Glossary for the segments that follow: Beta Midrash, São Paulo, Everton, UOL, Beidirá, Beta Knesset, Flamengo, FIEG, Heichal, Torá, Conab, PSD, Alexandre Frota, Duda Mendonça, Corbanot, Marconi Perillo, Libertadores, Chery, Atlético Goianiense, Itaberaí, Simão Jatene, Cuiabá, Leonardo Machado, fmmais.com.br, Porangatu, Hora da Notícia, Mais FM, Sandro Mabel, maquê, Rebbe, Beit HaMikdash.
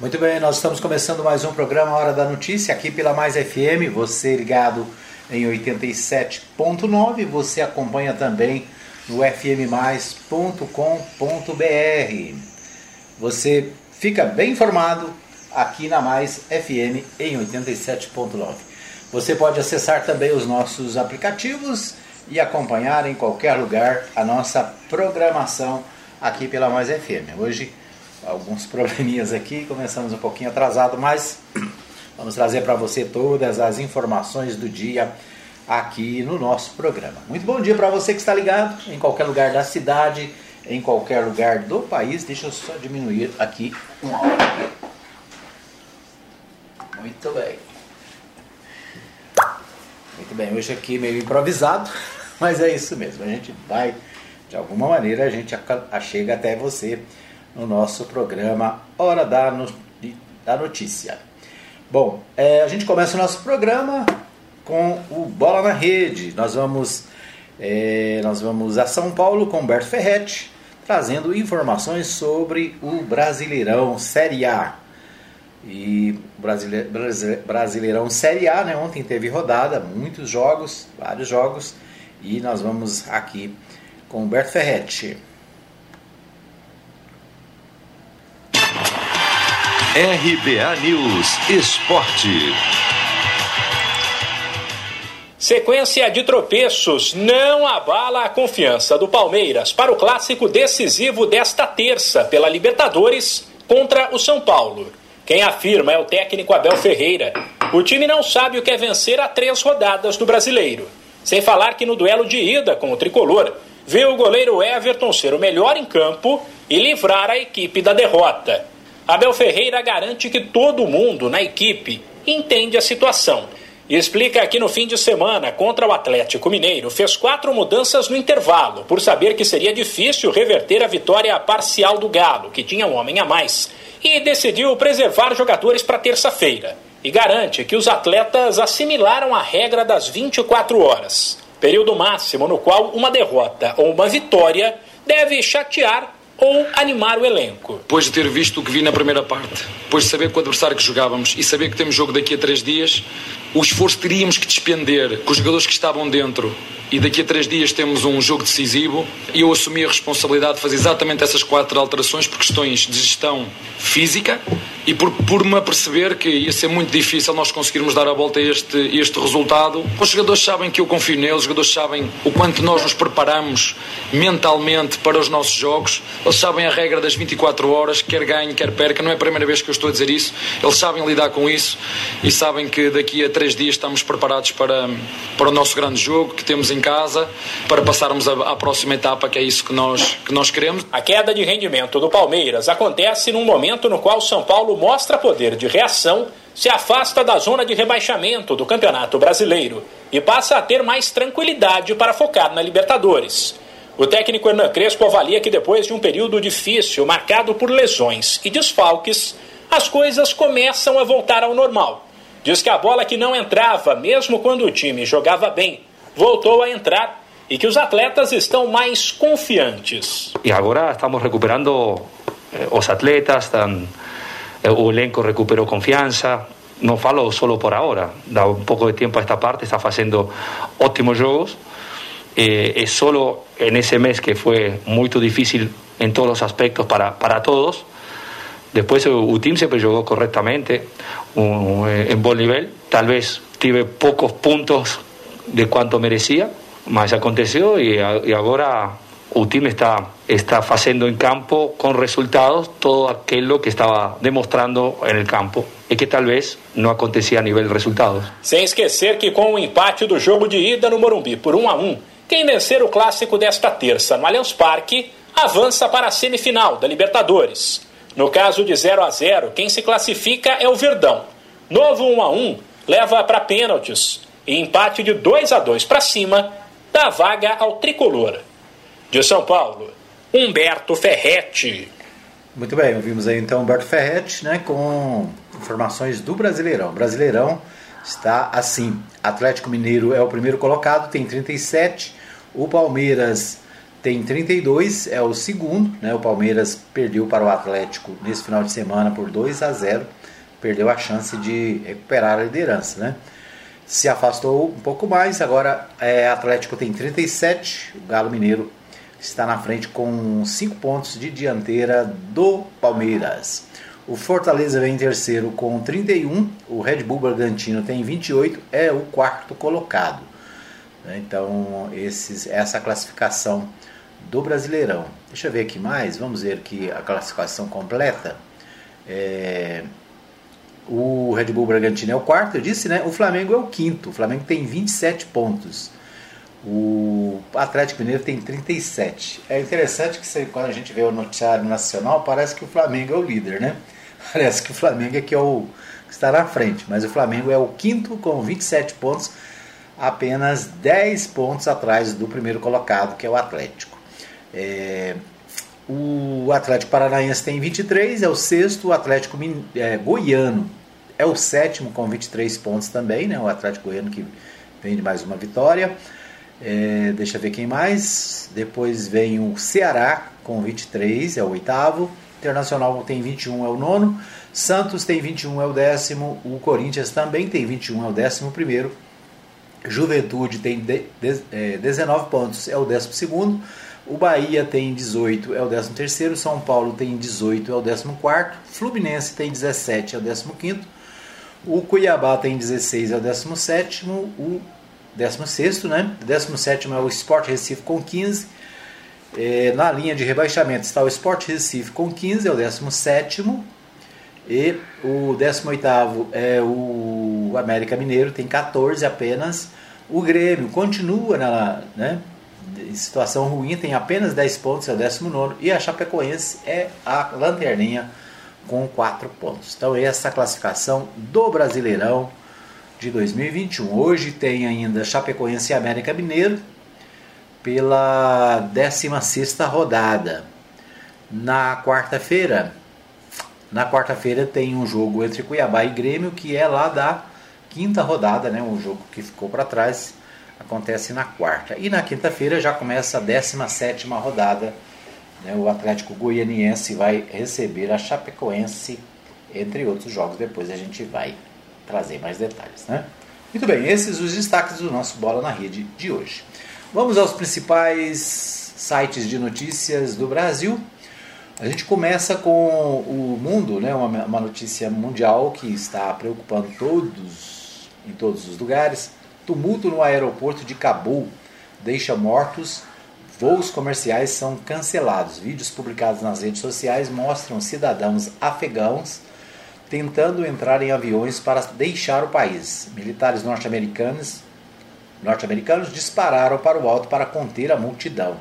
Muito bem, nós estamos começando mais um programa Hora da Notícia, aqui pela Mais FM, você ligado em 87.9, você acompanha também no fmmais.com.br. Você fica bem informado aqui na Mais FM em 87.9. Você pode acessar também os nossos aplicativos e acompanhar em qualquer lugar a nossa programação aqui pela Mais FM. Hoje, alguns probleminhas aqui, começamos um pouquinho atrasado, mas vamos trazer para você todas as informações do dia aqui no nosso programa. Muito bom dia para você que está ligado em qualquer lugar da cidade, em qualquer lugar do país. Deixa eu só diminuir aqui uma hora. Muito bem. Muito bem, hoje aqui meio improvisado, mas é isso mesmo. A gente vai, de alguma maneira, a gente chega até você no nosso programa Hora da Notícia. Bom, a gente começa o nosso programa com o Bola na Rede. Nós vamos a São Paulo com Humberto Ferretti, trazendo informações sobre o Brasileirão Série A. E Brasileirão Série A, né? Ontem teve rodada, muitos jogos, vários jogos, e nós vamos aqui com Humberto Ferretti. RBA News Esporte. Sequência de tropeços não abala a confiança do Palmeiras para o clássico decisivo desta terça pela Libertadores contra o São Paulo. Quem afirma é o técnico Abel Ferreira. O time não sabe o que é vencer há 3 rodadas do Brasileiro. Sem falar que no duelo de ida com o Tricolor, vê o goleiro Everton ser o melhor em campo e livrar a equipe da derrota. Abel Ferreira garante que todo mundo na equipe entende a situação e explica que no fim de semana contra o Atlético Mineiro fez 4 mudanças no intervalo por saber que seria difícil reverter a vitória parcial do Galo, que tinha um homem a mais, e decidiu preservar jogadores para terça-feira e garante que os atletas assimilaram a regra das 24 horas, período máximo no qual uma derrota ou uma vitória deve chatear ou animar o elenco. Depois de ter visto o que vi na primeira parte, depois de saber com o adversário que jogávamos e saber que temos jogo daqui a 3 dias, o esforço que teríamos que despender com os jogadores que estavam dentro, e daqui a 3 dias temos um jogo decisivo, e eu assumi a responsabilidade de fazer exatamente essas 4 alterações por questões de gestão física e por me aperceber que ia ser muito difícil nós conseguirmos dar a volta a este resultado. Os jogadores sabem que eu confio neles, os jogadores sabem o quanto nós nos preparamos mentalmente para os nossos jogos, eles sabem a regra das 24 horas, quer ganhe, quer perca, não é a primeira vez que eu estou a dizer isso, eles sabem lidar com isso e sabem que daqui a 3 dias estamos preparados para o nosso grande jogo, que temos em casa, para passarmos à próxima etapa, que é isso que nós queremos. A queda de rendimento do Palmeiras acontece num momento no qual São Paulo mostra poder de reação, se afasta da zona de rebaixamento do Campeonato Brasileiro e passa a ter mais tranquilidade para focar na Libertadores. O técnico Hernan Crespo avalia que depois de um período difícil, marcado por lesões e desfalques, as coisas começam a voltar ao normal. Diz que a bola que não entrava, mesmo quando o time jogava bem, voltou a entrar e que os atletas estão mais confiantes. E agora estamos recuperando os atletas, o elenco recuperou confiança. Não falo só por agora, dá um pouco de tempo a esta parte, está fazendo ótimos jogos. E só nesse mês que foi muito difícil em todos os aspectos para todos. Depois o time sempre jogou corretamente, em bom nível. Talvez tive poucos pontos de quanto merecia, mas aconteceu e agora o time está fazendo em campo com resultados todo aquilo que estava demonstrando no campo e que talvez não acontecia a nível de resultados. Sem esquecer que com o empate do jogo de ida no Morumbi por 1-1, quem vencer o clássico desta terça no Allianz Parque avança para a semifinal da Libertadores. No caso de 0-0, quem se classifica é o Verdão. Novo 1-1 leva para pênaltis. E empate de 2-2 para cima dá vaga ao Tricolor. De São Paulo, Humberto Ferretti. Muito bem, ouvimos aí então Humberto Ferretti, né, com informações do Brasileirão. O Brasileirão está assim: Atlético Mineiro é o primeiro colocado, tem 37. O Palmeiras tem 32, é o segundo, né? O Palmeiras perdeu para o Atlético nesse final de semana por 2-0, perdeu a chance de recuperar a liderança, né? Se afastou um pouco mais, agora Atlético tem 37, o Galo Mineiro está na frente com 5 pontos de dianteira do Palmeiras. O Fortaleza vem em terceiro com 31, o Red Bull Bragantino tem 28, é o quarto colocado. Então essa classificação do Brasileirão. Deixa eu ver aqui mais, vamos ver aqui a classificação completa. O Red Bull Bragantino é o quarto, eu disse, né? O Flamengo é o quinto, o Flamengo tem 27 pontos. O Atlético Mineiro tem 37. É interessante que quando a gente vê o noticiário nacional, parece que o Flamengo é o líder, né? Parece que o Flamengo é que é o que está na frente, mas o Flamengo é o quinto com 27 pontos, apenas 10 pontos atrás do primeiro colocado, que é o Atlético. O Atlético Paranaense tem 23, é o sexto, o Atlético Goiano é o sétimo com 23 pontos também, né? O Atlético Goiano que vem de mais uma vitória. Deixa eu ver quem mais. Depois vem o Ceará com 23, é o oitavo. Internacional tem 21, é o nono. Santos tem 21, é o décimo. O Corinthians também tem 21, é o 11º. Juventude tem 19 pontos, é o 12º. O Bahia tem 18, é o 13º. São Paulo tem 18, é o 14º. Fluminense tem 17, é o 15º. O Cuiabá tem 16, é o 17º. O 16º, né? 17º é o Sport Recife com 15. Na linha de rebaixamento está o Sport Recife com 15, é o 17º. E o 18º é o América Mineiro, tem 14 apenas. O Grêmio continua né, em situação ruim, tem apenas 10 pontos, é o 19º. E a Chapecoense é a lanterninha com 4 pontos. Então essa é a classificação do Brasileirão de 2021. Hoje tem ainda Chapecoense e América Mineiro pela 16ª rodada. Na quarta-feira tem um jogo entre Cuiabá e Grêmio, que é lá da 5ª rodada, né? Um jogo que ficou para trás, acontece na quarta. E na quinta-feira já começa a 17ª rodada, né? O Atlético Goianiense vai receber a Chapecoense, entre outros jogos. Depois a gente vai trazer mais detalhes, né? Muito bem, esses os destaques do nosso Bola na Rede de hoje. Vamos aos principais sites de notícias do Brasil. A gente começa com o Mundo, né? Uma notícia mundial que está preocupando em todos os lugares. Tumulto no aeroporto de Cabul deixa mortos, voos comerciais são cancelados. Vídeos publicados nas redes sociais mostram cidadãos afegãos tentando entrar em aviões para deixar o país. Militares norte-americanos dispararam para o alto para conter a multidão.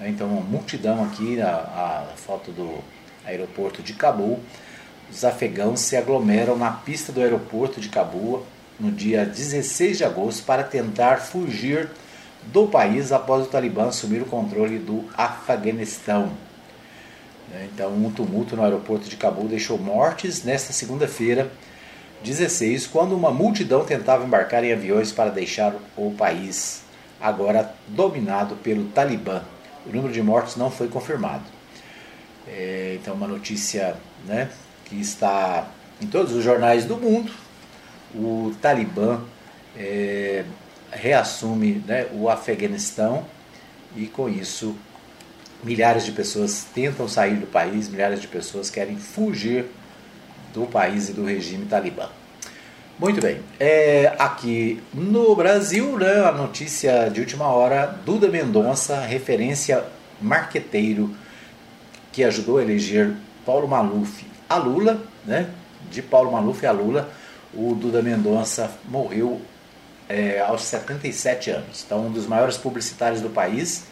Então, uma multidão aqui, a foto do aeroporto de Cabul. Os afegãos se aglomeram na pista do aeroporto de Cabul no dia 16 de agosto para tentar fugir do país após o Talibã assumir o controle do Afeganistão. Então, um tumulto no aeroporto de Cabul deixou mortes nesta segunda-feira, 16, quando uma multidão tentava embarcar em aviões para deixar o país, agora dominado pelo Talibã. O número de mortos não foi confirmado. Então, uma notícia, né, que está em todos os jornais do mundo. O Talibã reassume, né, o Afeganistão e, com isso, milhares de pessoas tentam sair do país, milhares de pessoas querem fugir do país e do regime talibã. Muito bem, aqui no Brasil, né, a notícia de última hora, Duda Mendonça, referência marqueteiro que ajudou a eleger Paulo Maluf a Lula, né, de Paulo Maluf a Lula, o Duda Mendonça morreu aos 77 anos, então um dos maiores publicitários do país.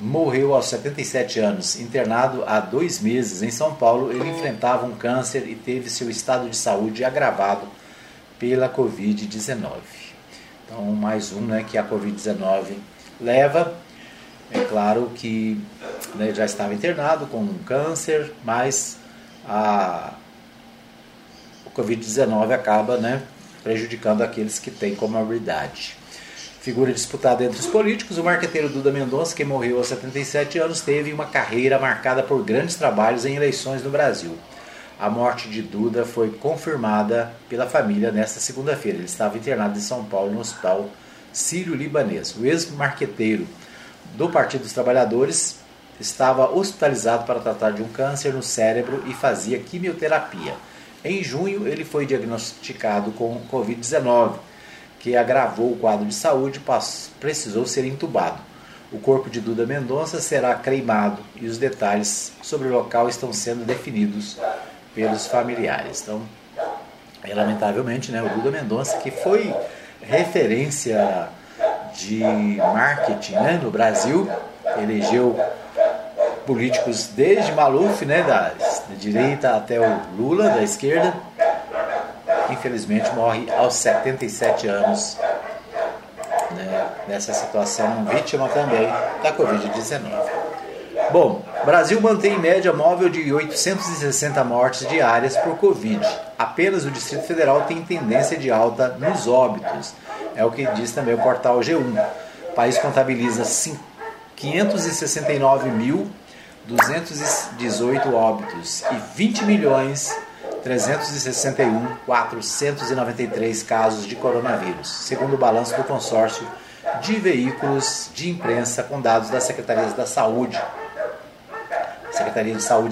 Morreu aos 77 anos, internado há 2 meses em São Paulo. Ele enfrentava um câncer e teve seu estado de saúde agravado pela Covid-19. Então, mais um, né, que a Covid-19 leva. É claro que, né, já estava internado com um câncer, mas a Covid-19 acaba, né, prejudicando aqueles que têm comorbidade. Figura disputada entre os políticos, o marqueteiro Duda Mendonça, que morreu aos 77 anos, teve uma carreira marcada por grandes trabalhos em eleições no Brasil. A morte de Duda foi confirmada pela família nesta segunda-feira. Ele estava internado em São Paulo, no Hospital Sírio-Libanês. O ex-marqueteiro do Partido dos Trabalhadores estava hospitalizado para tratar de um câncer no cérebro e fazia quimioterapia. Em junho, ele foi diagnosticado com Covid-19, que agravou o quadro de saúde e precisou ser entubado. O corpo de Duda Mendonça será cremado e os detalhes sobre o local estão sendo definidos pelos familiares. Então, lamentavelmente, o Duda Mendonça, que foi referência de marketing no Brasil, elegeu políticos desde Maluf, da direita até o Lula, da esquerda, infelizmente morre aos 77 anos, nessa situação, vítima também da Covid-19. Bom, Brasil mantém média móvel de 860 mortes diárias por Covid. Apenas o Distrito Federal tem tendência de alta nos óbitos. É o que diz também o portal G1. O país contabiliza 569.218 óbitos e 20.361.493 casos de coronavírus, segundo o balanço do consórcio de veículos de imprensa com dados da Secretaria de Saúde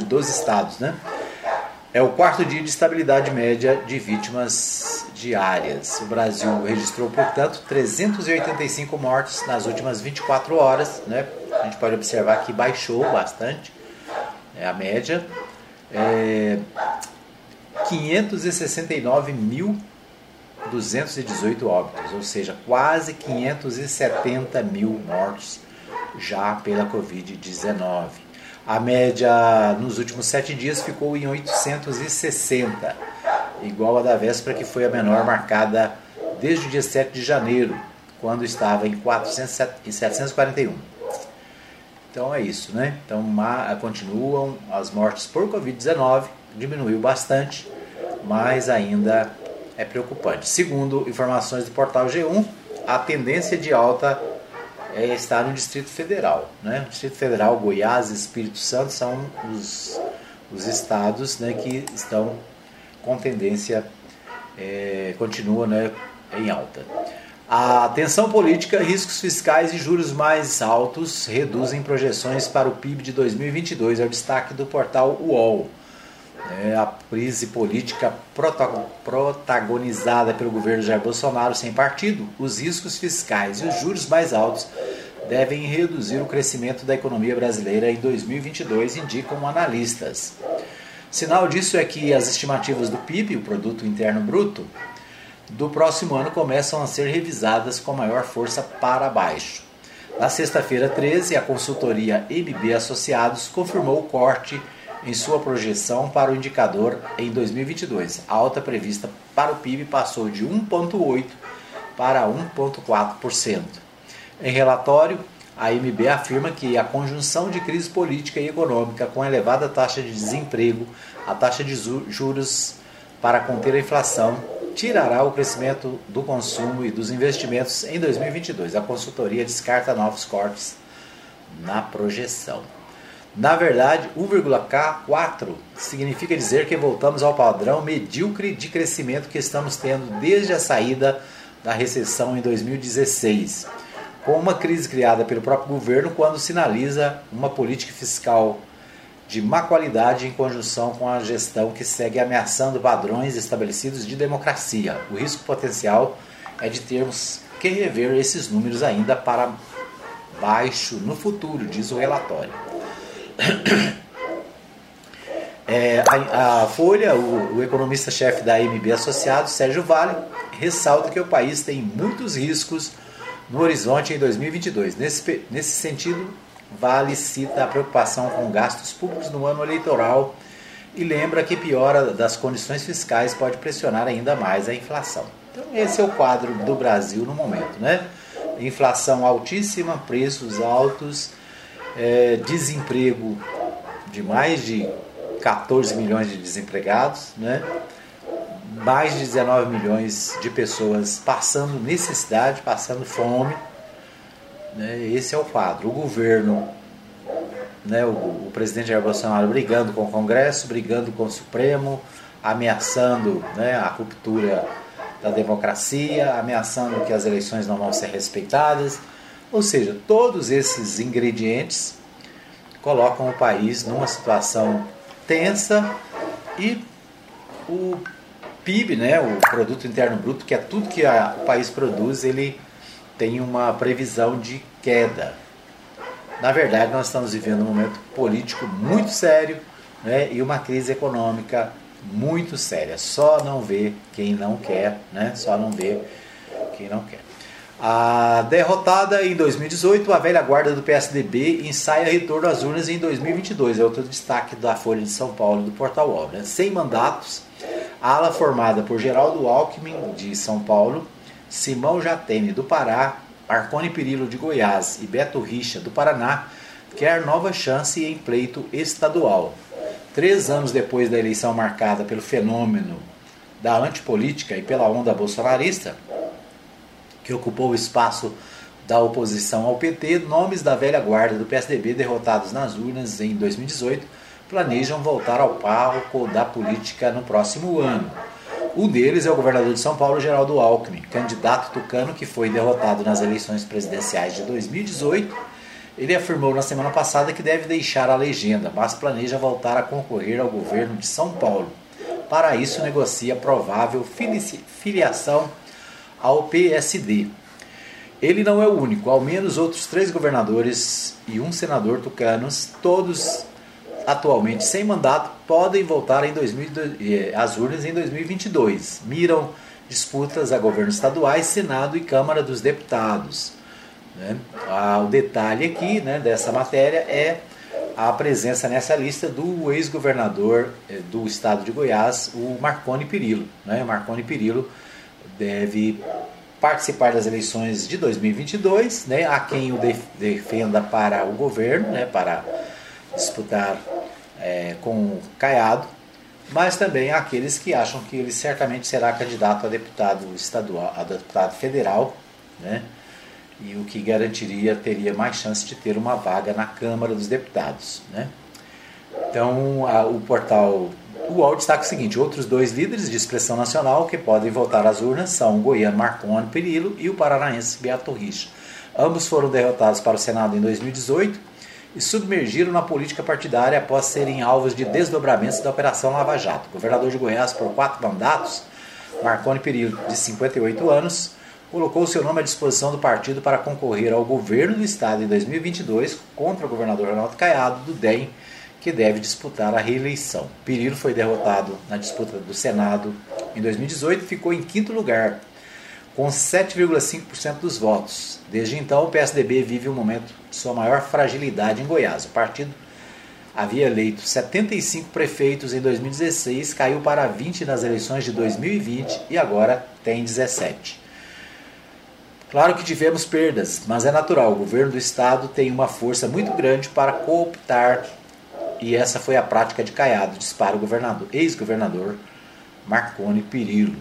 dos Estados, É o quarto dia de estabilidade média de vítimas diárias. O Brasil registrou, portanto, 385 mortes nas últimas 24 horas, A gente pode observar que baixou bastante a média. 569.218 óbitos, ou seja, quase 570 mil mortes já pela Covid-19. A média nos últimos 7 dias ficou em 860, igual à da véspera, que foi a menor marcada desde o dia 7 de janeiro, quando estava em 741. Então é isso, Então continuam as mortes por Covid-19, diminuiu bastante, mas ainda é preocupante. Segundo informações do portal G1, a tendência de alta está no Distrito Federal. Distrito Federal, Goiás e Espírito Santo são os estados que estão com tendência, continua em alta. A tensão política, riscos fiscais e juros mais altos reduzem projeções para o PIB de 2022, é o destaque do portal UOL. A crise política protagonizada pelo governo Jair Bolsonaro sem partido, os riscos fiscais e os juros mais altos devem reduzir o crescimento da economia brasileira em 2022, indicam analistas. Sinal disso é que as estimativas do PIB, o Produto Interno Bruto, do próximo ano começam a ser revisadas com maior força para baixo. Na sexta-feira, 13, a consultoria MB Associados confirmou o corte em sua projeção para o indicador em 2022. A alta prevista para o PIB passou de 1,8% para 1,4%. Em relatório, a MB afirma que a conjunção de crise política e econômica com a elevada taxa de desemprego, a taxa de juros para conter a inflação, tirará o crescimento do consumo e dos investimentos em 2022. A consultoria descarta novos cortes na projeção. Na verdade, 1,4 significa dizer que voltamos ao padrão medíocre de crescimento que estamos tendo desde a saída da recessão em 2016, com uma crise criada pelo próprio governo quando sinaliza uma política fiscal de má qualidade em conjunção com a gestão que segue ameaçando padrões estabelecidos de democracia. O risco potencial é de termos que rever esses números ainda para baixo no futuro, diz o relatório. A Folha, o economista-chefe da MB Associado, Sérgio Vale, ressalta que o país tem muitos riscos no horizonte em 2022. Nesse sentido, Vale cita a preocupação com gastos públicos no ano eleitoral e lembra que piora das condições fiscais pode pressionar ainda mais a inflação. Então esse é o quadro do Brasil no momento, Inflação altíssima, preços altos, desemprego de mais de 14 milhões de desempregados, mais de 19 milhões de pessoas passando necessidade, passando fome. Esse é o quadro. O governo, o presidente Jair Bolsonaro brigando com o Congresso, brigando com o Supremo, ameaçando a ruptura da democracia, ameaçando que as eleições não vão ser respeitadas. Ou seja, todos esses ingredientes colocam o país numa situação tensa e o PIB, o Produto Interno Bruto, que é tudo que o país produz, ele tem uma previsão de queda. Na verdade, nós estamos vivendo um momento político muito sério, e uma crise econômica muito séria. Só não vê quem não quer, Só não vê quem não quer. A derrotada em 2018, a velha guarda do PSDB ensaia retorno às urnas em 2022. É outro destaque da Folha de São Paulo, do Portal UOL. Sem mandatos, a ala formada por Geraldo Alckmin, de São Paulo, Simão Jatene, do Pará, Marconi Perillo, de Goiás, e Beto Richa, do Paraná, quer nova chance em pleito estadual. 3 anos depois da eleição marcada pelo fenômeno da antipolítica e pela onda bolsonarista, que ocupou o espaço da oposição ao PT, nomes da velha guarda do PSDB derrotados nas urnas em 2018 planejam voltar ao palco da política no próximo ano. Um deles é o governador de São Paulo, Geraldo Alckmin, candidato tucano que foi derrotado nas eleições presidenciais de 2018. Ele afirmou na semana passada que deve deixar a legenda, mas planeja voltar a concorrer ao governo de São Paulo. Para isso, negocia provável filiação ao PSD. Ele não é o único, ao menos outros 3 governadores e um senador tucanos, todos atualmente sem mandato, podem voltar às urnas em 2022. Miram disputas a governos estaduais, Senado e Câmara dos Deputados. O detalhe aqui dessa matéria é a presença nessa lista do ex-governador do estado de Goiás, o Marconi Perillo. Marconi Perillo deve participar das eleições de 2022, há quem o defenda para o governo, para disputar com o Caiado, mas também há aqueles que acham que ele certamente será candidato a deputado estadual, a deputado federal, e o que teria mais chance de ter uma vaga na Câmara dos Deputados. Então, o portal UOL destaca o seguinte: outros 2 líderes de expressão nacional que podem voltar às urnas são o goiano Marconi Perillo e o paranaense Beto Richa. Ambos foram derrotados para o Senado em 2018 e submergiram na política partidária após serem alvos de desdobramentos da Operação Lava Jato. Governador de Goiás por 4 mandatos, Marconi Perillo, de 58 anos, colocou seu nome à disposição do partido para concorrer ao governo do estado em 2022 contra o governador Ronaldo Caiado, do DEM, que deve disputar a reeleição. Perillo foi derrotado na disputa do Senado em 2018 e ficou em 5º lugar, com 7,5% dos votos. Desde então, o PSDB vive um momento de sua maior fragilidade em Goiás. O partido havia eleito 75 prefeitos em 2016, caiu para 20 nas eleições de 2020 e agora tem 17. Claro que tivemos perdas, mas é natural. O governo do estado tem uma força muito grande para cooptar, e essa foi a prática de Caiado, dispara o ex-governador Marconi Perillo.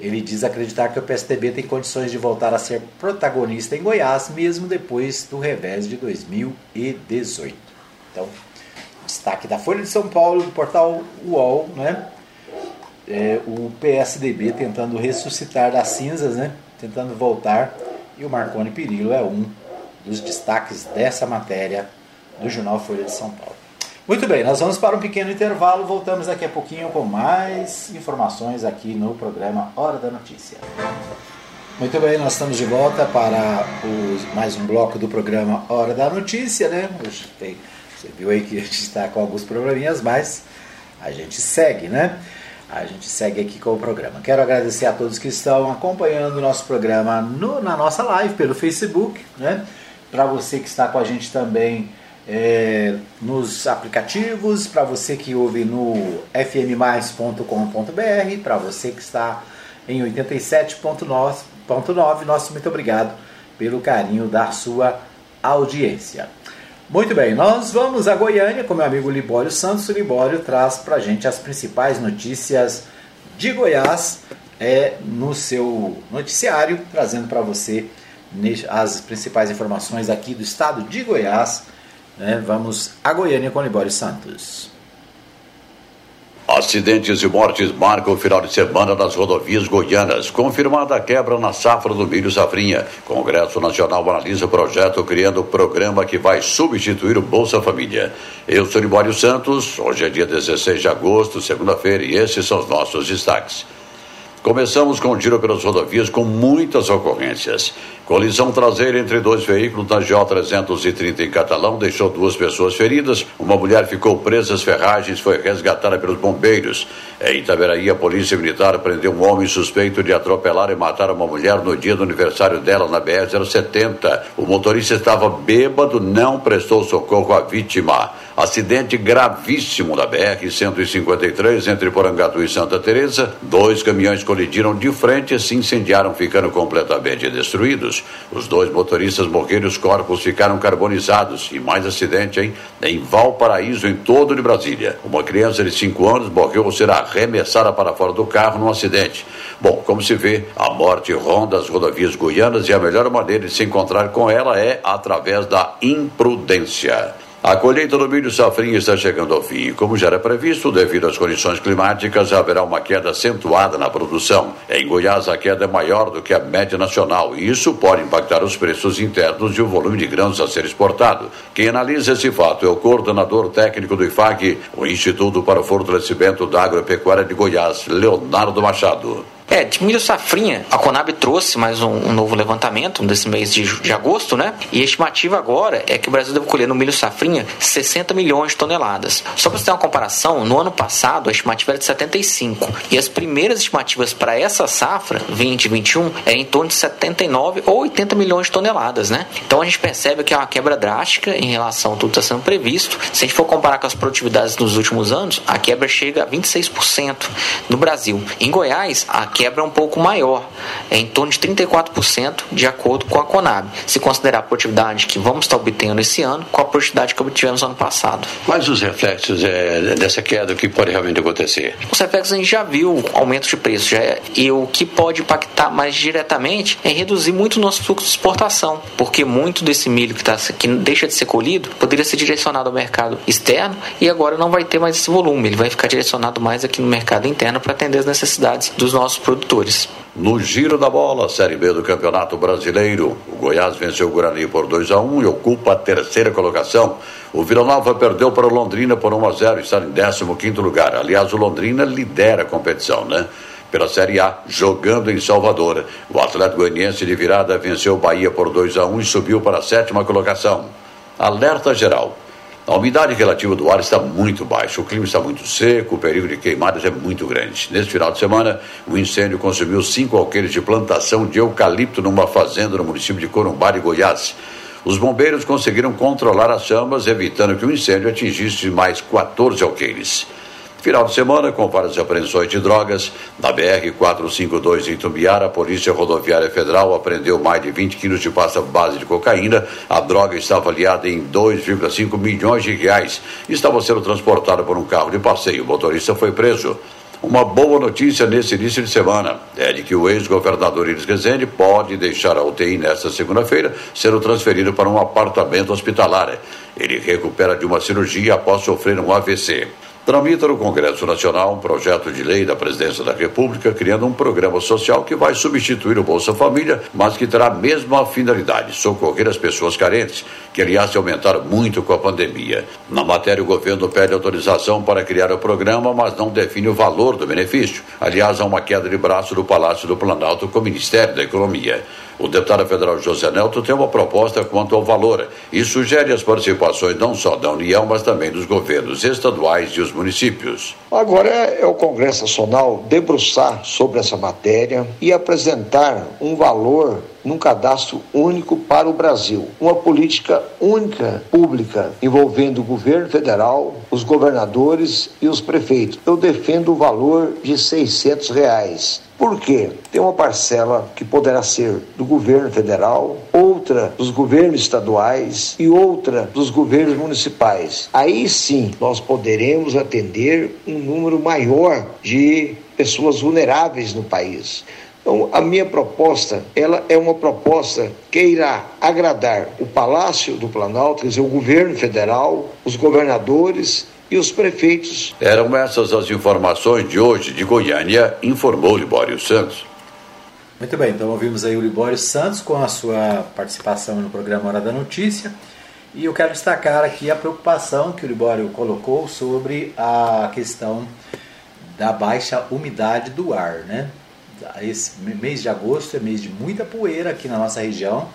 Ele diz acreditar que o PSDB tem condições de voltar a ser protagonista em Goiás, mesmo depois do revés de 2018. Então, destaque da Folha de São Paulo, do portal UOL, o PSDB tentando ressuscitar das cinzas, tentando voltar, e o Marconi Perillo é um dos destaques dessa matéria do jornal Folha de São Paulo. Muito bem, nós vamos para um pequeno intervalo, voltamos daqui a pouquinho com mais informações aqui no programa Hora da Notícia. Muito bem, nós estamos de volta para mais um bloco do programa Hora da Notícia, Você viu aí que a gente está com alguns probleminhas, mas a gente segue, A gente segue aqui com o programa. Quero agradecer a todos que estão acompanhando o nosso programa na nossa live pelo Facebook, Para você que está com a gente também nos aplicativos, para você que ouve no fmmais.com.br, para você que está em 87.9, nosso muito obrigado pelo carinho da sua audiência. Muito bem, nós vamos a Goiânia com meu amigo Libório Santos. O Libório traz pra gente as principais notícias de Goiás no seu noticiário, trazendo para você as principais informações aqui do estado de Goiás. Vamos a Goiânia com Libório Santos. Acidentes e mortes marcam o final de semana nas rodovias goianas. Confirmada a quebra na safra do milho safrinha. Congresso Nacional analisa o projeto criando o programa que vai substituir o Bolsa Família. Eu sou Libório Santos, hoje é dia 16 de agosto, segunda-feira, e esses são os nossos destaques. Começamos com o giro pelas rodovias com muitas ocorrências. Colisão traseira entre dois veículos na GO 330 em Catalão deixou duas pessoas feridas. Uma mulher ficou presa às ferragens, foi resgatada pelos bombeiros. Em Itaberaí, a polícia militar prendeu um homem suspeito de atropelar e matar uma mulher no dia do aniversário dela na BR-070. O motorista estava bêbado, não prestou socorro à vítima. Acidente gravíssimo na BR-153 entre Porangatu e Santa Teresa. Dois caminhões colidiram de frente e se incendiaram, ficando completamente destruídos. Os dois motoristas morreram e os corpos ficaram carbonizados. E mais acidente, hein? Em Valparaíso, em todo de Brasília. Uma criança de 5 anos morreu ao ser arremessada para fora do carro num acidente. Bom, como se vê, a morte ronda as rodovias goianas e a melhor maneira de se encontrar com ela é através da imprudência. A colheita do milho safrinha está chegando ao fim e, como já era previsto, devido às condições climáticas, haverá uma queda acentuada na produção. Em Goiás, a queda é maior do que a média nacional e isso pode impactar os preços internos e o volume de grãos a ser exportado. Quem analisa esse fato é o coordenador técnico do IFAG, o Instituto para o Fortalecimento da Agropecuária de Goiás, Leonardo Machado. De milho safrinha, a Conab trouxe mais um novo levantamento desse mês de agosto, né? E a estimativa agora é que o Brasil deve colher no milho safrinha 60 milhões de toneladas. Só para você ter uma comparação, no ano passado a estimativa era de 75. E as primeiras estimativas para essa safra, 2021, era em torno de 79 ou 80 milhões de toneladas, né? Então a gente percebe que é uma quebra drástica em relação a tudo que está sendo previsto. Se a gente for comparar com as produtividades dos últimos anos, a quebra chega a 26% no Brasil. Em Goiás, a quebra um pouco maior, é em torno de 34% de acordo com a Conab, se considerar a produtividade que vamos estar obtendo esse ano com a produtividade que obtivemos ano passado. Mas os reflexos dessa queda, o que pode realmente acontecer? Os reflexos a gente já viu, aumento de preço, e o que pode impactar mais diretamente é reduzir muito o nosso fluxo de exportação, porque muito desse milho que deixa de ser colhido poderia ser direcionado ao mercado externo e agora não vai ter mais esse volume, ele vai ficar direcionado mais aqui no mercado interno para atender as necessidades dos nossos produtores. No giro da bola, Série B do Campeonato Brasileiro, o Goiás venceu o Guarani por 2-1 e ocupa a terceira colocação. O Vila Nova perdeu para o Londrina por 1-0 e está em 15º lugar. Aliás, o Londrina lidera a competição, né? Pela Série A, jogando em Salvador, o Atlético Goianiense de virada venceu o Bahia por 2-1 e subiu para a 7ª colocação. Alerta geral. A umidade relativa do ar está muito baixa, o clima está muito seco, o perigo de queimadas é muito grande. Neste final de semana, um incêndio consumiu 5 alqueires de plantação de eucalipto numa fazenda no município de Corumbá, de Goiás. Os bombeiros conseguiram controlar as chamas, evitando que o incêndio atingisse mais 14 alqueires. Final de semana, com várias apreensões de drogas, na BR-452 em Tumbiara, a Polícia Rodoviária Federal apreendeu mais de 20 quilos de pasta base de cocaína. A droga está avaliada em 2,5 milhões de reais. Estava sendo transportada por um carro de passeio. O motorista foi preso. Uma boa notícia nesse início de semana é de que o ex-governador Iris Rezende pode deixar a UTI nesta segunda-feira, sendo transferido para um apartamento hospitalar. Ele recupera de uma cirurgia após sofrer um AVC. Tramita no Congresso Nacional um projeto de lei da Presidência da República criando um programa social que vai substituir o Bolsa Família, mas que terá a mesma finalidade, socorrer as pessoas carentes, que aliás se aumentaram muito com a pandemia. Na matéria, o governo pede autorização para criar o programa, mas não define o valor do benefício. Aliás, há uma queda de braço do Palácio do Planalto com o Ministério da Economia. O deputado federal José Nelto tem uma proposta quanto ao valor e sugere as participações não só da União, mas também dos governos estaduais e os municípios. Agora é o Congresso Nacional debruçar sobre essa matéria e apresentar um valor num cadastro único para o Brasil. Uma política única, pública, envolvendo o governo federal, os governadores e os prefeitos. Eu defendo o valor de R$ 600. Por quê? Tem uma parcela que poderá ser do governo federal, outra dos governos estaduais e outra dos governos municipais. Aí sim nós poderemos atender um número maior de pessoas vulneráveis no país. Então, a minha proposta, ela é uma proposta que irá agradar o Palácio do Planalto, quer dizer, o governo federal, os governadores e os prefeitos. Eram essas as informações de hoje de Goiânia, informou Libório Santos. Muito bem, então ouvimos aí o Libório Santos com a sua participação no programa Hora da Notícia. E eu quero destacar aqui a preocupação que o Libório colocou sobre a questão da baixa umidade do ar, né? Esse mês de agosto é mês de muita poeira aqui na nossa região,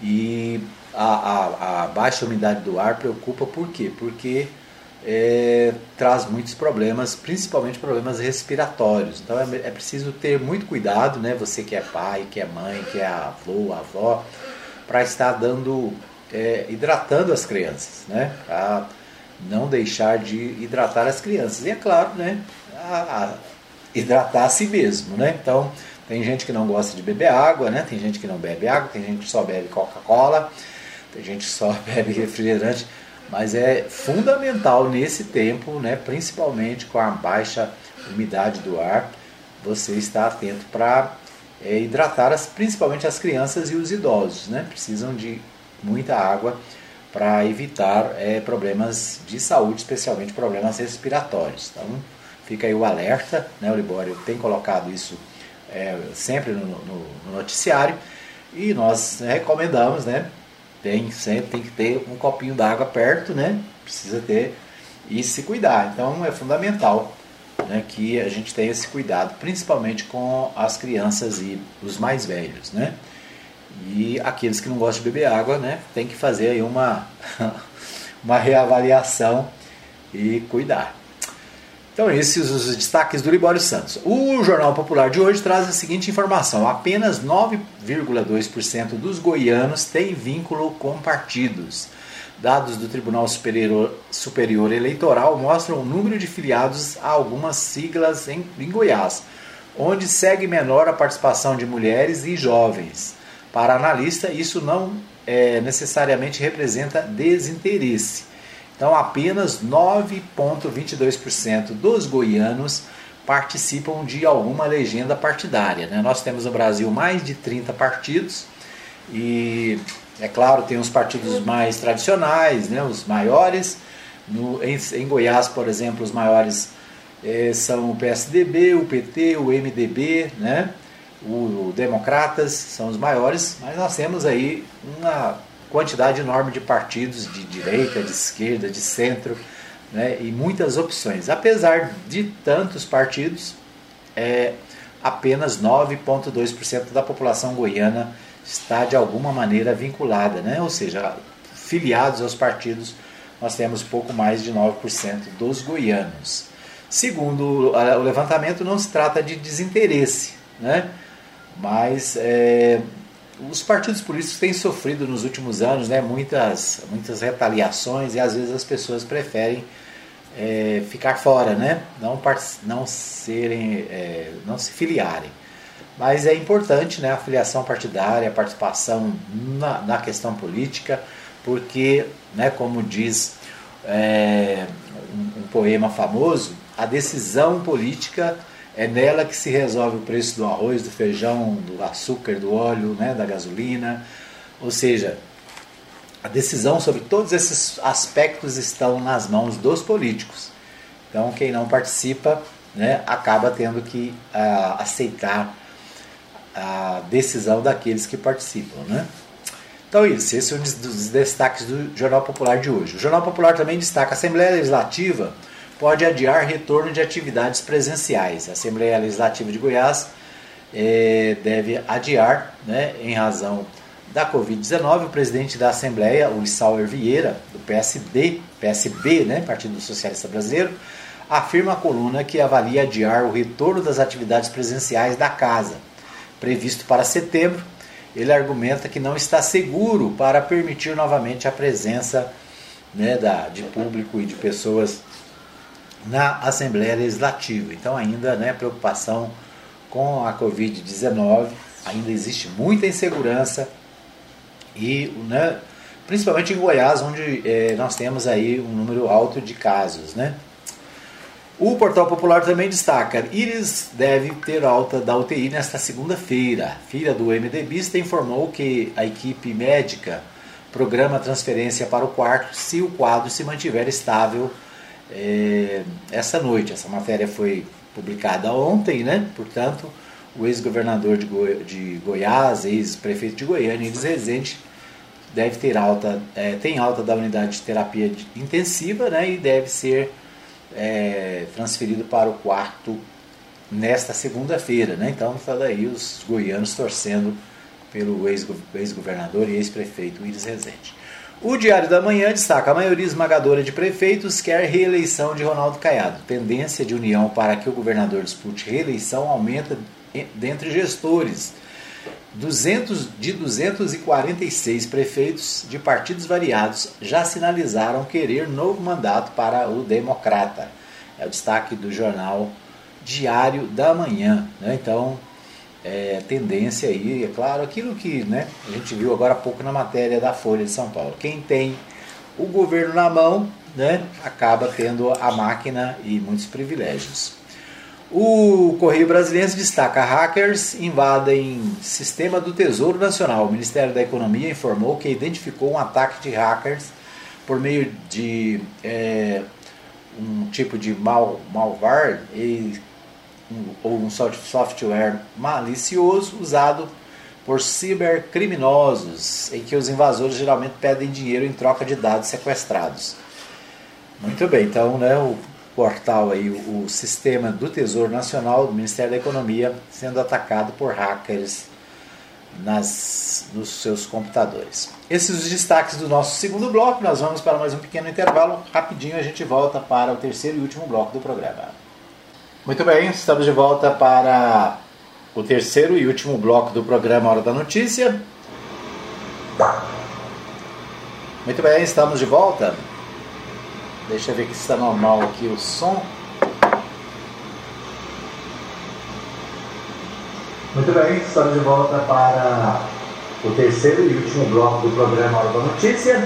e a baixa umidade do ar preocupa. Por quê? Porque traz muitos problemas, principalmente problemas respiratórios. Então é preciso ter muito cuidado, né? Você que é pai, que é mãe, que é avô, avó, para estar dando, hidratando as crianças, né? Para não deixar de hidratar as crianças. E é claro, né? Hidratar a si mesmo, né? Então, tem gente que não gosta de beber água, né? Tem gente que não bebe água, tem gente que só bebe Coca-Cola, tem gente que só bebe refrigerante, mas é fundamental nesse tempo, né? Principalmente com a baixa umidade do ar, você estar atento para hidratar principalmente as crianças e os idosos, né? Precisam de muita água para evitar problemas de saúde, especialmente problemas respiratórios. Então, fica aí o alerta, né? O Libório tem colocado isso sempre no noticiário, e nós recomendamos, né? Sempre tem que ter um copinho d'água perto, né? Precisa ter e se cuidar. Então é fundamental, né, que a gente tenha esse cuidado, principalmente com as crianças e os mais velhos, né? E aqueles que não gostam de beber água, né? Tem que fazer aí uma reavaliação e cuidar. Então esses os destaques do Libório Santos. O Jornal Popular de hoje traz a seguinte informação: apenas 9,2% dos goianos têm vínculo com partidos. Dados do Tribunal Superior Eleitoral mostram o número de filiados a algumas siglas em Goiás, onde segue menor a participação de mulheres e jovens. Para analista, isso não necessariamente representa desinteresse. Então, apenas 9,22% dos goianos participam de alguma legenda partidária, né? Nós temos no Brasil mais de 30 partidos e, é claro, tem os partidos mais tradicionais, né? Os maiores. Em Goiás, por exemplo, os maiores são o PSDB, o PT, o MDB, né? O Democratas são os maiores, mas nós temos aí uma quantidade enorme de partidos de direita, de esquerda, de centro, né, e muitas opções. Apesar de tantos partidos, apenas 9,2% da população goiana está de alguma maneira vinculada, né? Ou seja, filiados aos partidos, nós temos pouco mais de 9% dos goianos. Segundo o levantamento, não se trata de desinteresse, né? Mas os partidos políticos têm sofrido nos últimos anos, né, muitas retaliações, e às vezes as pessoas preferem ficar fora, né, não se filiarem. Mas é importante, né, a filiação partidária, a participação na questão política, porque, né, como diz um poema famoso, a decisão política é nela que se resolve o preço do arroz, do feijão, do açúcar, do óleo, né, da gasolina. Ou seja, a decisão sobre todos esses aspectos estão nas mãos dos políticos. Então, quem não participa, né, acaba tendo que aceitar a decisão daqueles que participam, né? Então, esse é um dos destaques do Jornal Popular de hoje. O Jornal Popular também destaca a Assembleia Legislativa pode adiar retorno de atividades presenciais. A Assembleia Legislativa de Goiás deve adiar, né, em razão da Covid-19. O presidente da Assembleia, o Sauer Vieira, do PSB, né, Partido Socialista Brasileiro, afirma à coluna que avalia adiar o retorno das atividades presenciais da Casa, previsto para setembro. ele argumenta que não está seguro para permitir novamente a presença, né, de público e de pessoas na Assembleia Legislativa. Então ainda, né, preocupação com a Covid-19, ainda existe muita insegurança e, né, principalmente em Goiás, onde nós temos aí um número alto de casos, né? O Portal Popular também destaca: Iris deve ter alta da UTI nesta segunda-feira. Filha do MDBista informou que a equipe médica programa transferência para o quarto se o quadro se mantiver estável essa noite. Essa matéria foi publicada ontem, né? Portanto, o ex-governador de Goiás, ex-prefeito de Goiânia, Iris Rezende, deve ter alta, tem alta da unidade de terapia intensiva, né? E deve ser transferido para o quarto nesta segunda-feira, né? Então está daí os goianos torcendo pelo ex-governador e ex-prefeito Iris Rezende. O Diário da Manhã destaca: a maioria esmagadora de prefeitos quer reeleição de Ronaldo Caiado. Tendência de união para que o governador dispute reeleição aumenta dentre gestores. 246 prefeitos de partidos variados já sinalizaram querer novo mandato para o Democrata. É o destaque do jornal Diário da Manhã, né? Então, tendência aí, é claro, aquilo que, né, a gente viu agora há pouco na matéria da Folha de São Paulo. Quem tem o governo na mão, né, acaba tendo a máquina e muitos privilégios. O Correio Brasiliense destaca: hackers invadem sistema do Tesouro Nacional. O Ministério da Economia informou que identificou um ataque de hackers por meio de um tipo de malware ou um software malicioso usado por cibercriminosos, em que os invasores geralmente pedem dinheiro em troca de dados sequestrados. Muito bem, então, né, portal aí, o sistema do Tesouro Nacional do Ministério da Economia sendo atacado por hackers nos seus computadores. Esses os destaques do nosso segundo bloco. Nós vamos para mais um pequeno intervalo. Rapidinho a gente volta para o terceiro e último bloco do programa. Muito bem, estamos de volta para o terceiro e último bloco do programa Hora da Notícia. Muito bem, estamos de volta. Deixa eu ver que está normal aqui o som. Muito bem, estamos de volta para o terceiro e último bloco do programa Hora da Notícia.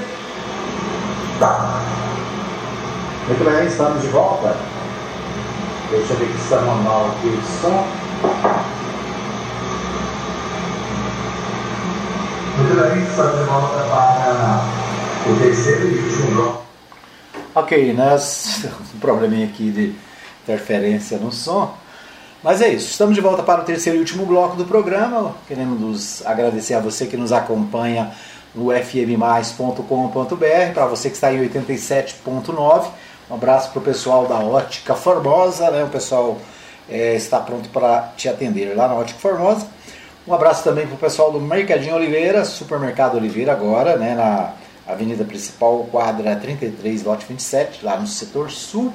Muito bem, estamos de volta. Deixa eu ver que está normal aqui o som. Muito bem, estamos de volta para o terceiro e último bloco. Ok, nós um probleminha aqui de interferência no som, mas é isso, estamos de volta para o terceiro e último bloco do programa. Queremos agradecer a você que nos acompanha no fmmais.com.br, para você que está em 87.9, um abraço para o pessoal da Ótica Formosa, né? O pessoal está pronto para te atender lá na Ótica Formosa. Um abraço também para o pessoal do Mercadinho Oliveira, Supermercado Oliveira agora, né, na Avenida Principal, quadra 33, lote 27, lá no setor sul.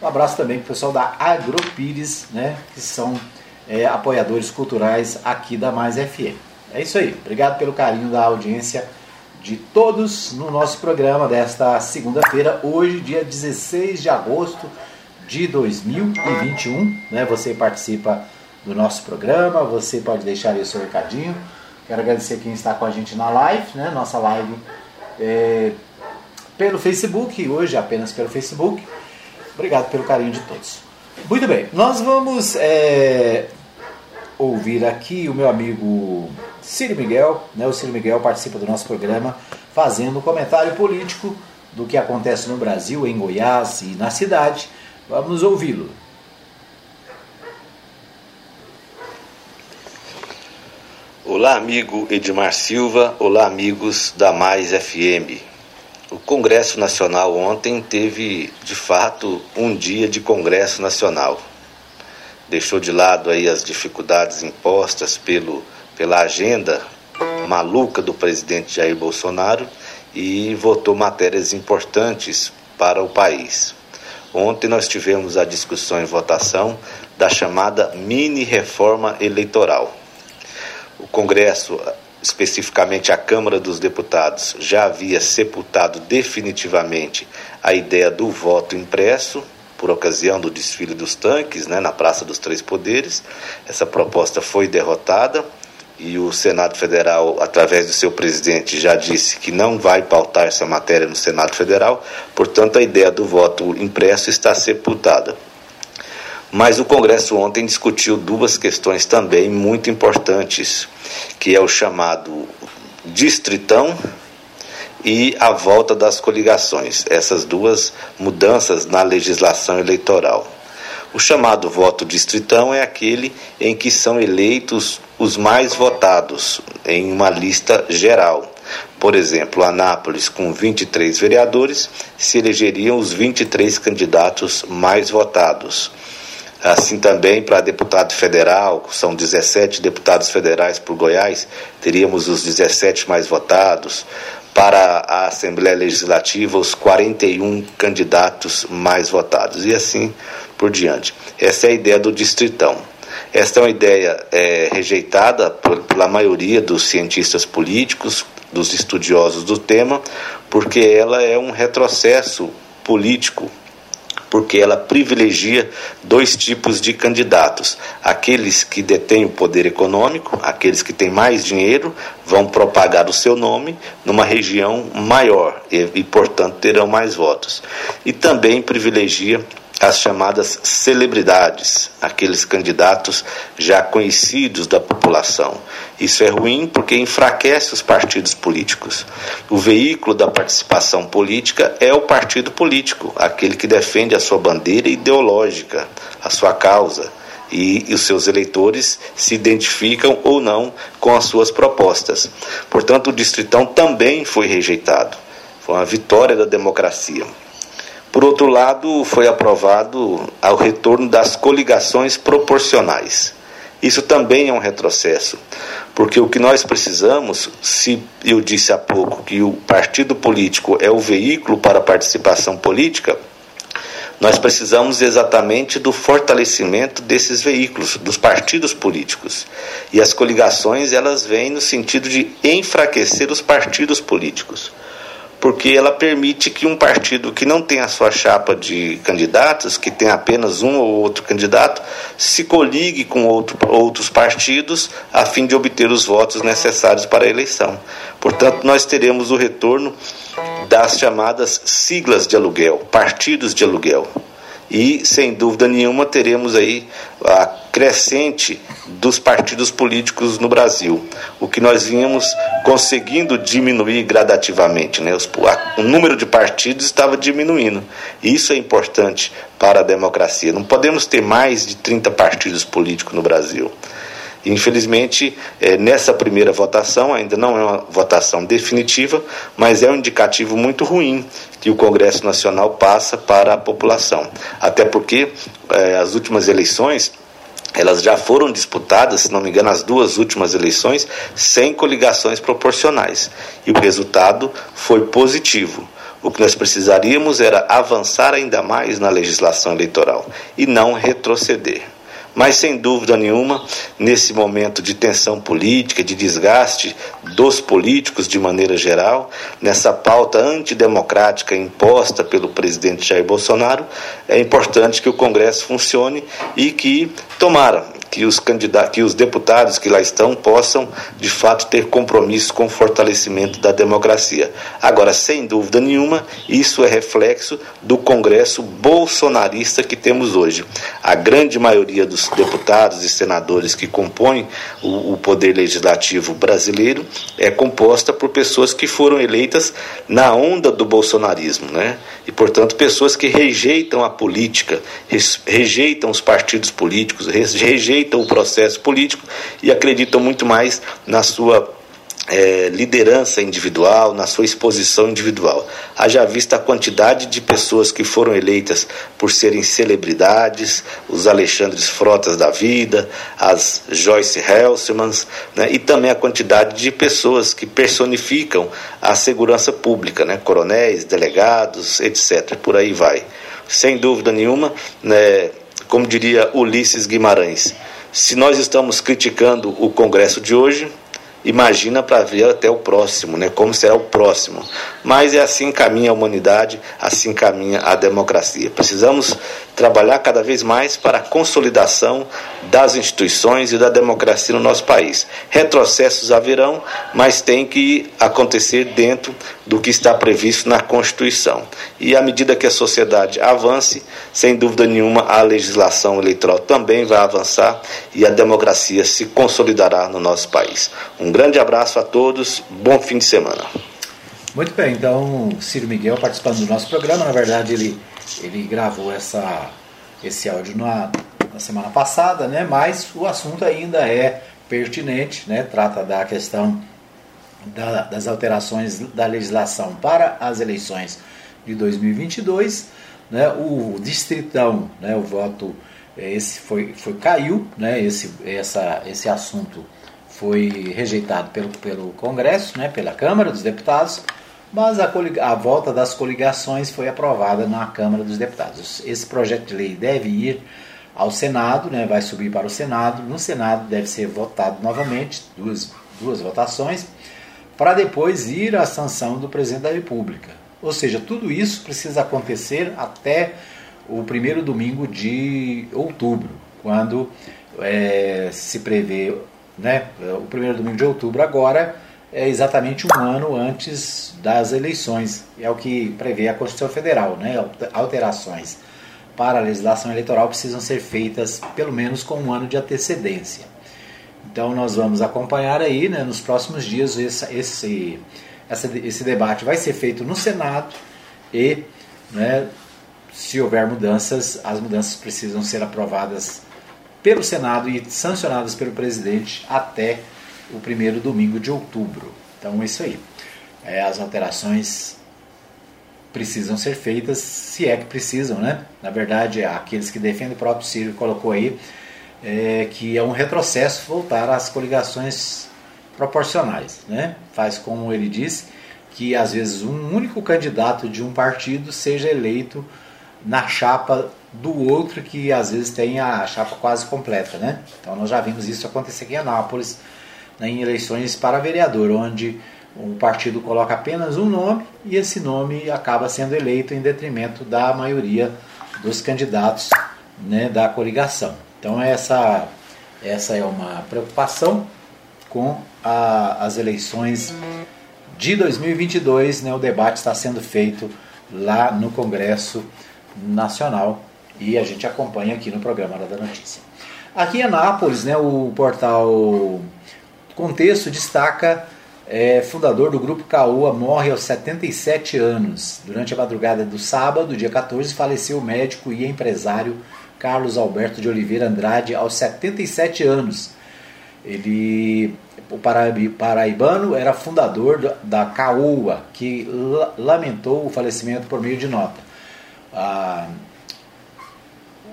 Um abraço também para o pessoal da Agropires, né, que são apoiadores culturais aqui da Mais FM. É isso aí, obrigado pelo carinho da audiência de todos no nosso programa desta segunda-feira, hoje, dia 16 de agosto de 2021. Né, você participa do nosso programa, você pode deixar aí o seu recadinho. Quero agradecer quem está com a gente na live, né, nossa live pelo Facebook, hoje apenas pelo Facebook. Obrigado pelo carinho de todos. Muito bem, nós vamos ouvir aqui o meu amigo Ciro Miguel, né? O Ciro Miguel participa do nosso programa fazendo um comentário político do que acontece no Brasil, em Goiás e na cidade. Vamos ouvi-lo. Olá, amigo Edmar Silva. Olá, amigos da Mais FM. O Congresso Nacional ontem teve, de fato, um dia de Congresso Nacional. Deixou de lado aí as dificuldades impostas pela agenda maluca do presidente Jair Bolsonaro e votou matérias importantes para o país. Ontem nós tivemos a discussão e votação da chamada mini-reforma eleitoral. O Congresso especificamente a Câmara dos Deputados, já havia sepultado definitivamente a ideia do voto impresso, por ocasião do desfile dos tanques, né, na Praça dos Três Poderes. Essa proposta foi derrotada e o Senado Federal, através do seu presidente, já disse que não vai pautar essa matéria no Senado Federal, portanto a ideia do voto impresso está sepultada. Mas o Congresso ontem discutiu duas questões também muito importantes, que é o chamado distritão e a volta das coligações, essas duas mudanças na legislação eleitoral. O chamado voto distritão é aquele em que são eleitos os mais votados em uma lista geral. Por exemplo, Anápolis, com 23 vereadores, se elegeriam os 23 candidatos mais votados. Assim também para deputado federal, são 17 deputados federais por Goiás, teríamos os 17 mais votados. Para a Assembleia Legislativa, os 41 candidatos mais votados, e assim por diante. Essa é a ideia do distritão. Esta é uma ideia rejeitada pela maioria dos cientistas políticos, dos estudiosos do tema, porque ela é um retrocesso político, porque ela privilegia dois tipos de candidatos. Aqueles que detêm o poder econômico, aqueles que têm mais dinheiro, vão propagar o seu nome numa região maior e portanto, terão mais votos. E também privilegia as chamadas celebridades, aqueles candidatos já conhecidos da população. Isso é ruim porque enfraquece os partidos políticos. O veículo da participação política é o partido político, aquele que defende a sua bandeira ideológica, a sua causa, e os seus eleitores se identificam ou não com as suas propostas. Portanto, o distritão também foi rejeitado. Foi uma vitória da democracia. Por outro lado, foi aprovado o retorno das coligações proporcionais. Isso também é um retrocesso, porque o que nós precisamos, se eu disse há pouco que o partido político é o veículo para a participação política, nós precisamos exatamente do fortalecimento desses veículos, dos partidos políticos. E as coligações, elas vêm no sentido de enfraquecer os partidos políticos, porque ela permite que um partido que não tem a sua chapa de candidatos, que tem apenas um ou outro candidato, se coligue com outros partidos a fim de obter os votos necessários para a eleição. Portanto, nós teremos o retorno das chamadas siglas de aluguel, partidos de aluguel. E, sem dúvida nenhuma, teremos aí a crescente dos partidos políticos no Brasil, o que nós vínhamos conseguindo diminuir gradativamente, né? O número de partidos estava diminuindo. Isso é importante para a democracia. Não podemos ter mais de 30 partidos políticos no Brasil. Infelizmente, nessa primeira votação, ainda não é uma votação definitiva, mas é um indicativo muito ruim que o Congresso Nacional passa para a população. Até porque as últimas eleições, elas já foram disputadas, se não me engano, as duas últimas eleições, sem coligações proporcionais. E o resultado foi positivo. O que nós precisaríamos era avançar ainda mais na legislação eleitoral e não retroceder. Mas, sem dúvida nenhuma, nesse momento de tensão política, de desgaste dos políticos de maneira geral, nessa pauta antidemocrática imposta pelo presidente Jair Bolsonaro, é importante que o Congresso funcione e que, tomara, que os deputados que lá estão possam, de fato, ter compromisso com o fortalecimento da democracia. Agora, sem dúvida nenhuma, isso é reflexo do Congresso bolsonarista que temos hoje. A grande maioria dos deputados e senadores que compõem o poder legislativo brasileiro é composta por pessoas que foram eleitas na onda do bolsonarismo, né? E, portanto, pessoas que rejeitam a política, rejeitam os partidos políticos, rejeitam o processo político e acreditam muito mais na sua liderança individual, na sua exposição individual. Haja vista a quantidade de pessoas que foram eleitas por serem celebridades, os Alexandres Frotas da vida, as Joyce Helsemans, né, e também a quantidade de pessoas que personificam a segurança pública, né, coronéis, delegados, etc. Por aí vai. Sem dúvida nenhuma, né, como diria Ulisses Guimarães, se nós estamos criticando o Congresso de hoje, imagina para ver até o próximo, né? Como será o próximo. Mas é assim que caminha a humanidade, assim caminha a democracia. Precisamos trabalhar cada vez mais para a consolidação das instituições e da democracia no nosso país. Retrocessos haverão, mas tem que acontecer dentro do que está previsto na Constituição. E à medida que a sociedade avance, sem dúvida nenhuma, a legislação eleitoral também vai avançar e a democracia se consolidará no nosso país. Um grande abraço a todos, bom fim de semana. Muito bem, então Ciro Miguel participando do nosso programa. Na verdade ele gravou esse áudio na semana passada, né? Mas o assunto ainda é pertinente, né? Trata da questão das alterações da legislação para as eleições de 2022, né? O distritão, né? O voto esse caiu, né? Esse assunto foi rejeitado pelo Congresso, né? Pela Câmara dos Deputados, mas a volta das coligações foi aprovada na Câmara dos Deputados. Esse projeto de lei deve ir ao Senado, né? Vai subir para o Senado. No Senado deve ser votado novamente, duas votações, para depois ir à sanção do Presidente da República. Ou seja, tudo isso precisa acontecer até o primeiro domingo de outubro, quando se prevê, né? O primeiro domingo de outubro agora é exatamente um ano antes das eleições. É o que prevê a Constituição Federal, né? Alterações para a legislação eleitoral precisam ser feitas pelo menos com um ano de antecedência. Então nós vamos acompanhar aí, né, nos próximos dias esse debate vai ser feito no Senado e, né, se houver mudanças, as mudanças precisam ser aprovadas pelo Senado e sancionadas pelo presidente até o primeiro domingo de outubro. Então é isso aí. As alterações precisam ser feitas, se é que precisam, né? Na verdade, aqueles que defendem, o próprio Ciro colocou aí, que é um retrocesso voltar às coligações proporcionais, né? Faz como ele disse, que às vezes um único candidato de um partido seja eleito na chapa do outro, que às vezes tem a chapa quase completa, né? Então nós já vimos isso acontecer aqui em Anápolis, né, em eleições para vereador, onde o partido coloca apenas um nome e esse nome acaba sendo eleito em detrimento da maioria dos candidatos, né, da coligação. Então essa é uma preocupação com as eleições de 2022, né? O debate está sendo feito lá no Congresso Nacional e a gente acompanha aqui no programa Hora da Notícia. Aqui em Anápolis, né, o portal Contexto destaca fundador do Grupo Caoa morre aos 77 anos. Durante a madrugada do sábado, dia 14, faleceu o médico e empresário Carlos Alberto de Oliveira Andrade aos 77 anos. Ele, o paraibano, era fundador da Caoa, que lamentou o falecimento por meio de nota.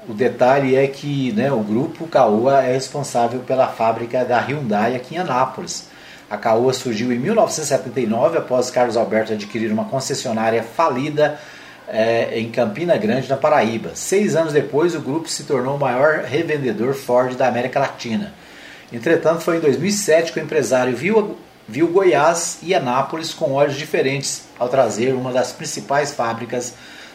O detalhe é que, né, o grupo Caoa é responsável pela fábrica da Hyundai aqui em Anápolis. A Caoa surgiu em 1979 após Carlos Alberto adquirir uma concessionária falida em Campina Grande, na Paraíba. 6 anos depois, o grupo se tornou o maior revendedor Ford da América Latina. Entretanto, foi em 2007 que o empresário viu Goiás e Anápolis com olhos diferentes ao trazer uma das principais fábricas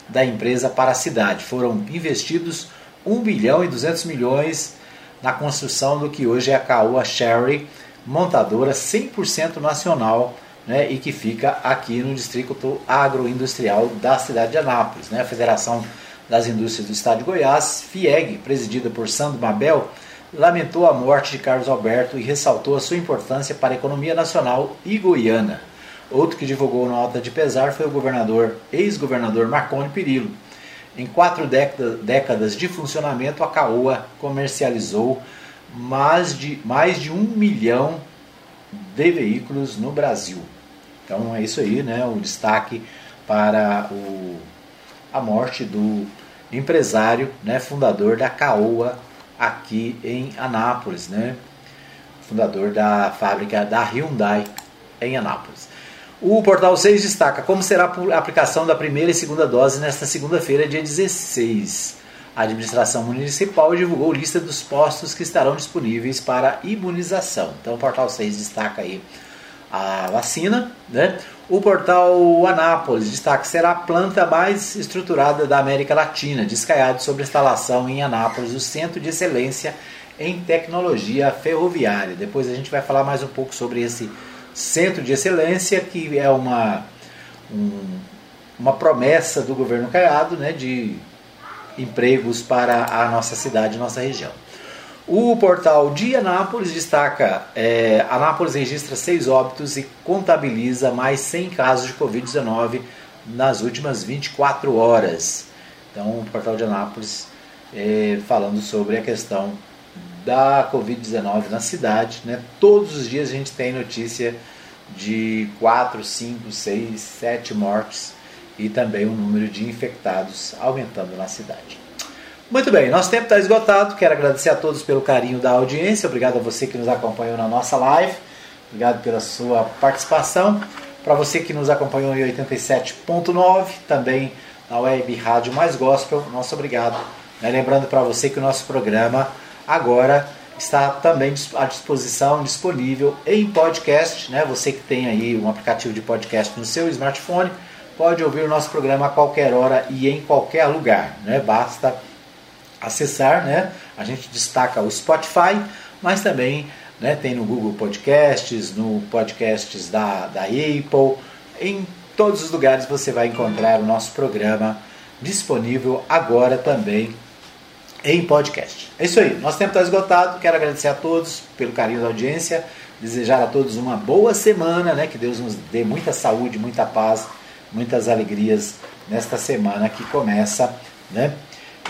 da empresa para a cidade. Foram investidos 1 bilhão e 200 milhões na construção do que hoje é a Caoa Chery, montadora 100% nacional, né, e que fica aqui no distrito agroindustrial da cidade de Anápolis. Né? A Federação das Indústrias do Estado de Goiás, FIEG, presidida por Sandro Mabel, lamentou a morte de Carlos Alberto e ressaltou a sua importância para a economia nacional e goiana. Outro que divulgou nota de pesar foi o ex-governador Marconi Perillo. Em 4 décadas de funcionamento, a Caoa comercializou mais de 1 milhão de veículos no Brasil. Então é isso aí, né? O destaque para a morte do empresário, né, fundador da Caoa aqui em Anápolis, né? Fundador da fábrica da Hyundai em Anápolis. O Portal 6 destaca como será a aplicação da primeira e segunda dose nesta segunda-feira, dia 16. A administração municipal divulgou lista dos postos que estarão disponíveis para imunização. Então o portal 6 destaca aí a vacina, né? O portal Anápolis destaca que será a planta mais estruturada da América Latina, descaiado sobre a instalação em Anápolis do Centro de Excelência em Tecnologia Ferroviária. Depois a gente vai falar mais um pouco sobre esse Centro de Excelência, que é uma promessa do governo Caiado, né, de empregos para a nossa cidade, nossa região. O portal de Anápolis destaca: Anápolis registra 6 óbitos e contabiliza mais 100 casos de Covid-19 nas últimas 24 horas. Então, o portal de Anápolis falando sobre a questão da Covid-19 na cidade, né? Todos os dias a gente tem notícia de 4, 5, 6, 7 mortes e também o número de infectados aumentando na cidade. Muito bem, nosso tempo está esgotado. Quero agradecer a todos pelo carinho da audiência. Obrigado a você que nos acompanhou na nossa live. Obrigado pela sua participação. Para você que nos acompanhou em 87.9, também na web Rádio Mais Gospel, nosso obrigado. Lembrando para você que o nosso programa agora está também à disposição, disponível em podcast, né? Você que tem aí um aplicativo de podcast no seu smartphone, pode ouvir o nosso programa a qualquer hora e em qualquer lugar, né? Basta acessar, né? A gente destaca o Spotify, mas também, né, tem no Google Podcasts, no Podcasts da Apple, em todos os lugares você vai encontrar o nosso programa disponível agora também em podcast. É isso aí, nosso tempo está esgotado. Quero agradecer a todos pelo carinho da audiência, desejar a todos uma boa semana, né? Que Deus nos dê muita saúde, muita paz, muitas alegrias nesta semana que começa, né?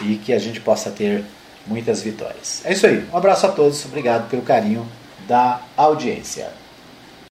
E que a gente possa ter muitas vitórias. É isso aí, um abraço a todos, obrigado pelo carinho da audiência.